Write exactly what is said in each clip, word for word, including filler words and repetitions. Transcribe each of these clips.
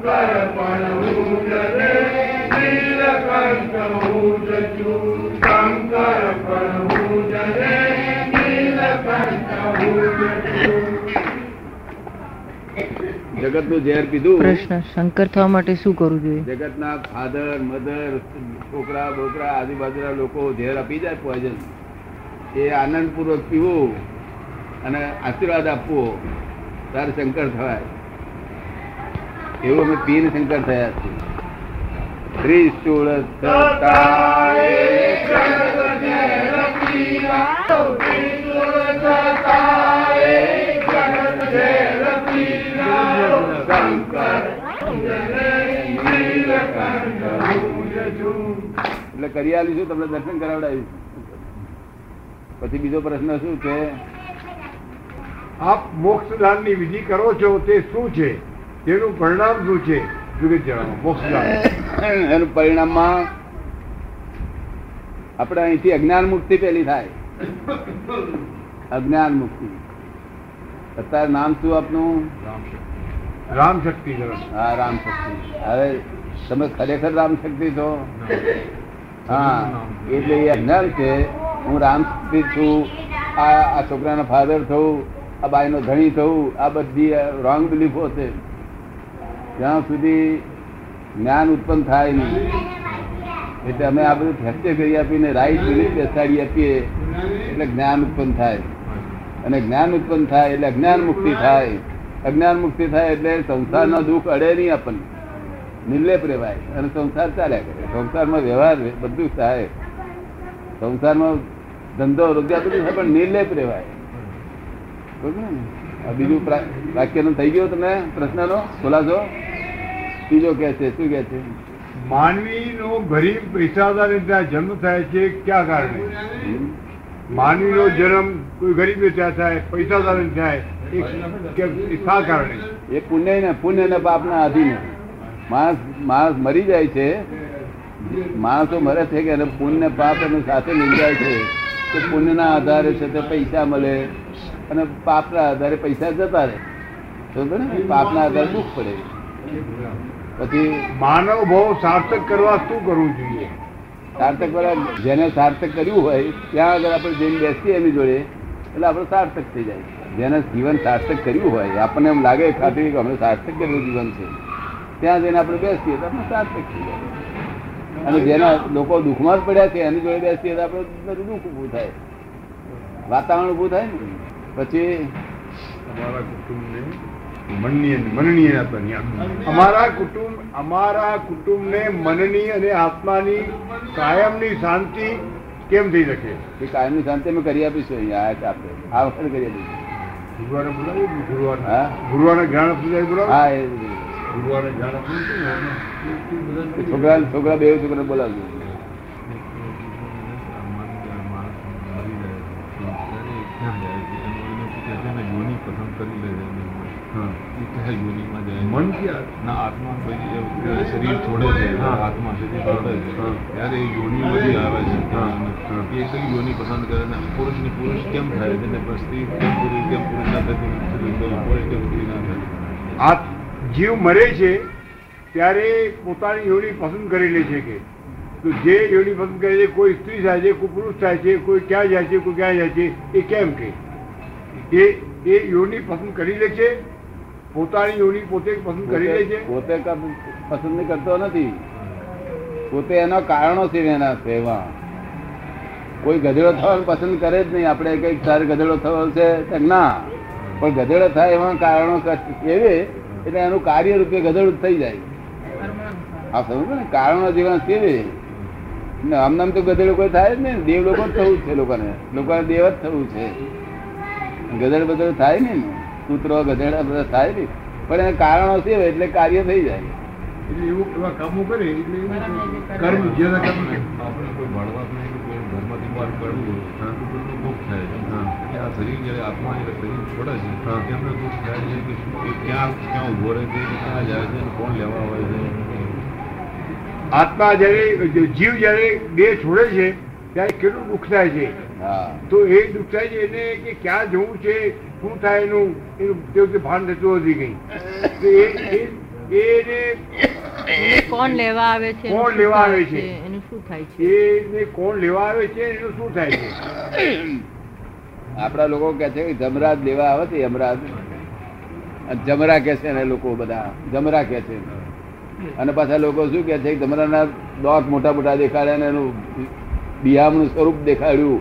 જગત નું ઝેર પીધું. પ્રશ્ન: શંકર થવા માટે શું કરવું જોઈએ? જગત ના ફાધર મધર છોકરા બોકરા આજુબાજુના લોકો ઝેર આપી જાય પોઈઝન, એ આનંદ પૂર્વક પીવું અને આશીર્વાદ આપવો ત્યારે શંકર થવાય. એવું અમે પીને શંકર થયા છીએ. ત્રિશુળ એટલે કરી આવીશું, તમને દર્શન કરાવડાવીશું. પછી બીજો પ્રશ્ન શું છે? આપ મોક્ષદાન ની વિધિ કરો છો તે શું છે, તેનું પરિણામ શું છે? મોક્ષદાન એનું પરિણામમાં આપણે અહીંથી અજ્ઞાન મુક્તિ પેલી થાય. અજ્ઞાન મુક્તિ. અત્યારે નામ શું આપનું? રામ શક્તિ. હા, રામ શક્તિ. હવે તમે ખરેખર રામ શક્તિ છો? હા, એટલે એ અજ્ઞાન છે. હું રામ શક્તિ છું, આ છોકરાના ફાધર થવું, આ બાઈનો ધણી થવું, આ બધી રોંગ બિલીફો છે. જ્યાં સુધી જ્ઞાન ઉત્પન્ન થાય નહીં, એટલે અમે આ બધું ફેક્ચર કરી આપીને રાઈટ બિલીફ બેસાડી આપીએ એટલે જ્ઞાન ઉત્પન્ન થાય. અને જ્ઞાન ઉત્પન્ન થાય એટલે અજ્ઞાન મુક્તિ થાય. અજ્ઞાન મુક્તિ થાય એટલે સંસારના દુઃખ અડે નહીં, આપણને નિર્લેપ રહેવાય અને સંસાર ચાલ્યા કરે. સંસારમાં વ્યવહાર બધું થાય, સંસારમાં ધંધો રોજગાર બધું થાય, પણ નિર્લેપ રહેવાય. બરોબર ને? બીજું વાક્યનો થઈ ગયો તમે પ્રશ્નનો ખુલાસો? બીજો કે છે શું કે છે? માનવીનો ગરીબ પૈસાદાર જન્મ થાય છે ક્યાં કારણે? માનવીનો જન્મ કોઈ ગરીબ ત્યાં થાય, પૈસાદાર થાય, એ પુણ્ય ને પુણ્ય ને પાપ ના આધીન. માણસ માણસ મરી જાય છે, માણસો મરે છે કે પુણ્ય પાપ એનું સાથે લઈ જાય છે. તો પુણ્ય ના આધારે છે તે પૈસા મળે અને પાપ ના આધારે પૈસા જતા રહે. બરોબર ને? પાપ ના આધારે દુઃખ પડે. પછી માનવ ભાવ સાર્થક કરવા શું કરવું જોઈએ? સાર્થક કરવા જેને સાર્થક કર્યું હોય ત્યાં આગળ આપણે જઈને બેસીએ એની જોડે એટલે આપણે સાર્થક થઈ જાય. જેને જીવન સાર્થક કર્યું હોય, આપણને એમ લાગે ખાતરી કે અમે સાર્થક કર્યું જીવન છે, ત્યાં જઈને આપણે બેસીએ તો આપણે સાર્થક થઈ જાય. અને જેના લોકો દુઃખમાં જ પડ્યા છે એની જોડે બેસીએ તો આપણે દુઃખ ઊભું થાય, વાતાવરણ ઊભું થાય ને. પછી અમારા કુટુંબ અમારા કુટુંબને મનની અને આત્માની કાયમની શાંતિ કેમ થઈ શકે? એ કાયમની શાંતિ અમે કરી આપીશું. અહીંયા આપણે આ વખત કરી આપીશું. જીવ મરે છે ત્યારે પોતાની યોની પસંદ કરી લે છે કે જે યોની પસંદ કરે છે, કોઈ સ્ત્રી થાય છે, કોઈ પુરુષ થાય છે, કોઈ ક્યાં જાય છે, કોઈ ક્યાં જાય છે, એ કેમ કે એ યોની પસંદ કરી લે છે? પોતાની યોની પોતે પસંદ કરી લે છે? પોતે પસંદ કરતો નથી, પોતે એના કારણો છે. એના સેવા કોઈ ગધેડો થવાનું પસંદ કરે જ નહીં. આપણે કઈક સારો ગધેડો થયો છે ના, પણ ગધેડો થાય એવા કારણો એવી, એટલે એનું કાર્ય રૂપે ગધેડું થઈ જાય. આ સમજો ને, કારણો જીવન કેવી ને. આમને આમ તો ગધેડું કોઈ થાય જ નહીં, દેવ લોકો જ થવું છે. લોકોને લોકોને દેવ જ થવું છે, ગધેડ બધેડ થાય નહીં ને. કૂતરો ગધેડા બધા થાય નહીં, પણ એને કારણો છે એટલે કાર્ય થઈ જાય. એટલે એવું એવા કામો કરે આત્મા જયારે જીવ જયારે દેહ છોડે છે ત્યારે કેટલું દુઃખ થાય છે. તો એ દુઃખ થાય છે એને કે ક્યાં જવું છે, શું થાય એનું એનું ભાન થતું વધી ગઈ. કોણ લેવા આવે છે, કોણ લેવા આવે છે, એનું શું થાય છે, કોણ લેવા આવે છે, એનું શું થાય છે? આપડા લોકો કે છે જમરાજ લેવા આવે છે, યમરાજ જમરા કે છે એને લોકો બધા જમરા કે છે. અને પાછા લોકો શું કે છે, જમરાના દોત મોટા મોટા દેખાડ્યા ને એનું બિહામનું સ્વરૂપ દેખાડ્યું,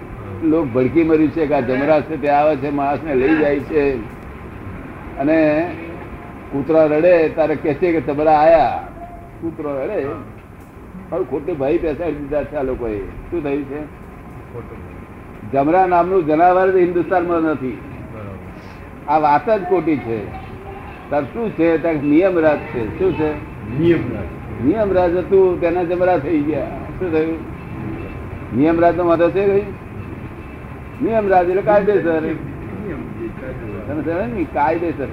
લોકો ભડકી મર્યું છે કે આ જમરા છે, તે આવે છે માણસને લઈ જાય છે. અને કૂતરા રડે તારે કે છે કે જમરા આયા, કૂતરો રડે ખોટું ભાઈ પેસાડી દીધા છે આ લોકોએ. શું થયું છે? જમરા નામનું જનાવર હિન્દુસ્તાનમાં નથી, આ વાત જ ખોટી છે. તાર શું છે? નિયમ રાજ છે. શું છે? નિયમ રાજ હતું, તેના જમરા થઈ ગયા. શું થયું? નિયમ રાજ નો વાંધો છે કઈ? નિયમ રાજ એટલે કાયદેસર, કાયદેસર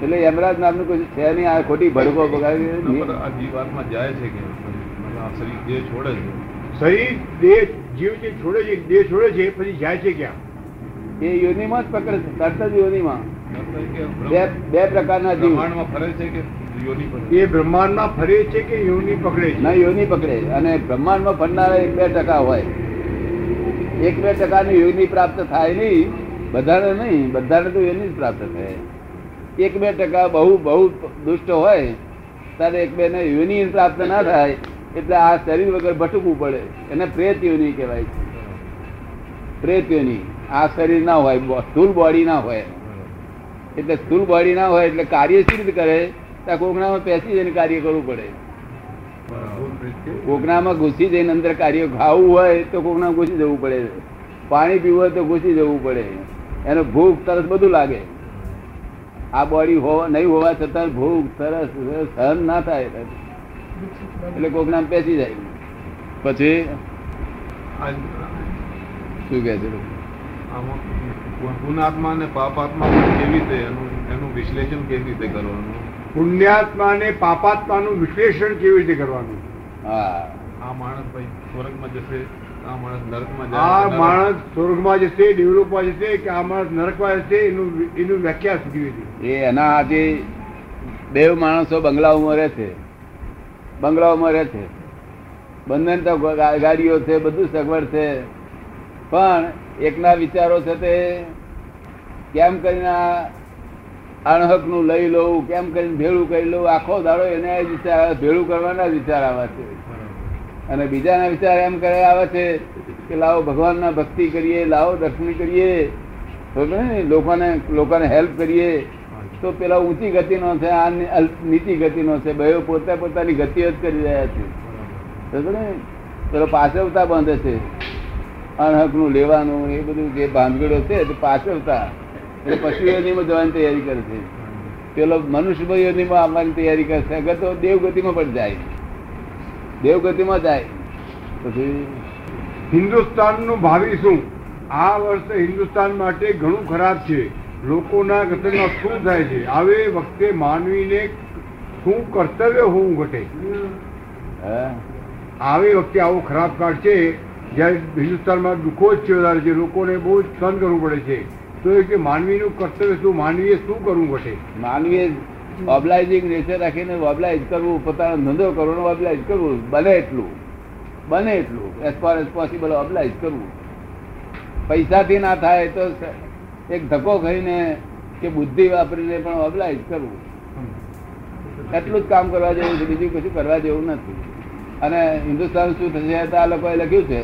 એટલે યમરાજ નામનું કોઈ છે નહીં. આ ખોટી ભડકો બગાડી જીવાતમાં જાય છે કે શરીર દેહ છોડે છે, શરીર દેહ જીવ જે છોડે છે, દેહ છોડે છે પછી જાય છે ક્યાં? એ યોનિમાં જ પકડે છે, તરત જ યોનિમાં. બે પ્રકારના જીવ ફરે છે કે એ બ્રહ્માંડમાં ફરે છે કે યોની પકડે છે? ના, યોની પકડે. અને બ્રહ્માંડમાં ફરનારા એક બે ટકા હોય, એક બે ટકાની યોની પ્રાપ્ત થાય નહીં, બધાને નહીં, બધાને તો યોની જ પ્રાપ્ત થાય. એક બે ટકા બહુ બહુ દુષ્ટ હોય ત્યારે એક બે ને યોની પ્રાપ્ત ના થાય, એટલે આ શરીર વગર ભટકવું પડે. એને પ્રેત યોની કહેવાય છે, પ્રેત યોની. આ શરીર ના હોય, સ્થૂલ બોડી ના હોય, એટલે સ્થૂલ બોડી ના હોય એટલે કાર્ય શી રીતે કરે? કોકનામાં પેસી જઈને કાર્ય કરવું પડે. કોકનામાં ઘૂસી જઈને અંદર કાર્ય, ખાવું હોય તો કોકનામાં ઘૂસી જવું પડે, પાણી પીવું હોય તો ઘૂસી જવું પડે, એનો ભૂખ તરસ બધું લાગે. આ બોડી હોવા નહીં હોવા છતાં ભૂખ તરસ સહન ના થાય એટલે કોકનામાં પેસી જાય. પછી શું કહે છે? પુણ્યાત્મા અને પાપાત્મા કેવી રીતે એનું વિશ્લેષણ કેવી રીતે કરવાનું? પુણ્યાત્મા અને પાપાત્માનું વિશ્લેષણ કેવી રીતે કરવાનું? આ માણસ ભાઈ સ્વર્ગમાં જશે, આ માણસ નરકમાં જશે, આ માણસ સ્વર્ગમાં જશે, ડેવલપમાં જશે કે આ માણસ નરકમાં જશે, એનું એનું વ્યાખ્યા કેવી રીતે? એ એના આજે બે માણસો બંગલાઓમાં રહે છે, બંગલાઓમાં રહે છે, બંને તો ગાડીઓ છે, બધું સગવડ છે, પણ એકના વિચારો છે તે કેમ કરીને અણહક નું લઈ લઉં, કેમ કરીને ભેળું કરી લઉં. આખો દાડો એને વિચાર ભેળું કરવાના વિચાર આવે છે. અને બીજાના વિચાર એમ કરે આવે છે કે લાવો ભગવાનના ભક્તિ કરીએ, લાવો દર્શન કરીએ, લોકોને લોકોને હેલ્પ કરીએ. તો પેલા ઊંચી ગતિનો છે, આ નીચી ગતિનો છે, ભાઈઓ પોતે પોતાની ગતિઓ જ કરી રહ્યા છે. પેલો પાછળતા બાંધે છે, અણહક નું લેવાનું, એ બધું જે બાંધગીડો છે તે પાછળતા. પશુ યોનીમાં જવાની તૈયારી કરે છે, પેલો મનુષ્ય યોનીમાં આવવાની તૈયારી કરે છે. અગર તો દેવગતિમાં પણ જાય, દેવગતિમાં જાય. પછી હિન્દુસ્તાનનું ભાવિ શું? આ વર્ષે હિન્દુસ્તાન માટે ઘણું ખરાબ છે, લોકોના ઘટના શું થાય છે? આવે વખતે માનવીને શું કર્તવ્ય હોવું ઘટે? આવે વખતે આવો ખરાબ કાળ છે જ્યારે હિન્દુસ્તાનમાં દુઃખો જ છે, વધારે છે, લોકોને બહુ જ સહન કરવું પડે છે. તો એ કે માનવીનું કર્તવ્ય શું? માનવીએ શું કરવું પડે? માનવીએ ઓબ્લાઇઝિંગ નેચર રાખીને ઓબ્લાઇઝ કરવું, પોતાનો ધંધો કરવાનો ઓબ્લાઇઝ કરવું, બને એટલું બને એટલું as far as possible oblige કરવું. પૈસાથી ના થાય તો એક ધક્કો ખાઈને કે બુદ્ધિ વાપરીને પણ ઓબ્લાઇઝ કરવું. એટલું જ કામ કરવા જેવું છે, બીજું કશું કરવા જેવું નથી. અને હિન્દુસ્તાન શું થશે તો આ લોકોએ લખ્યું છે.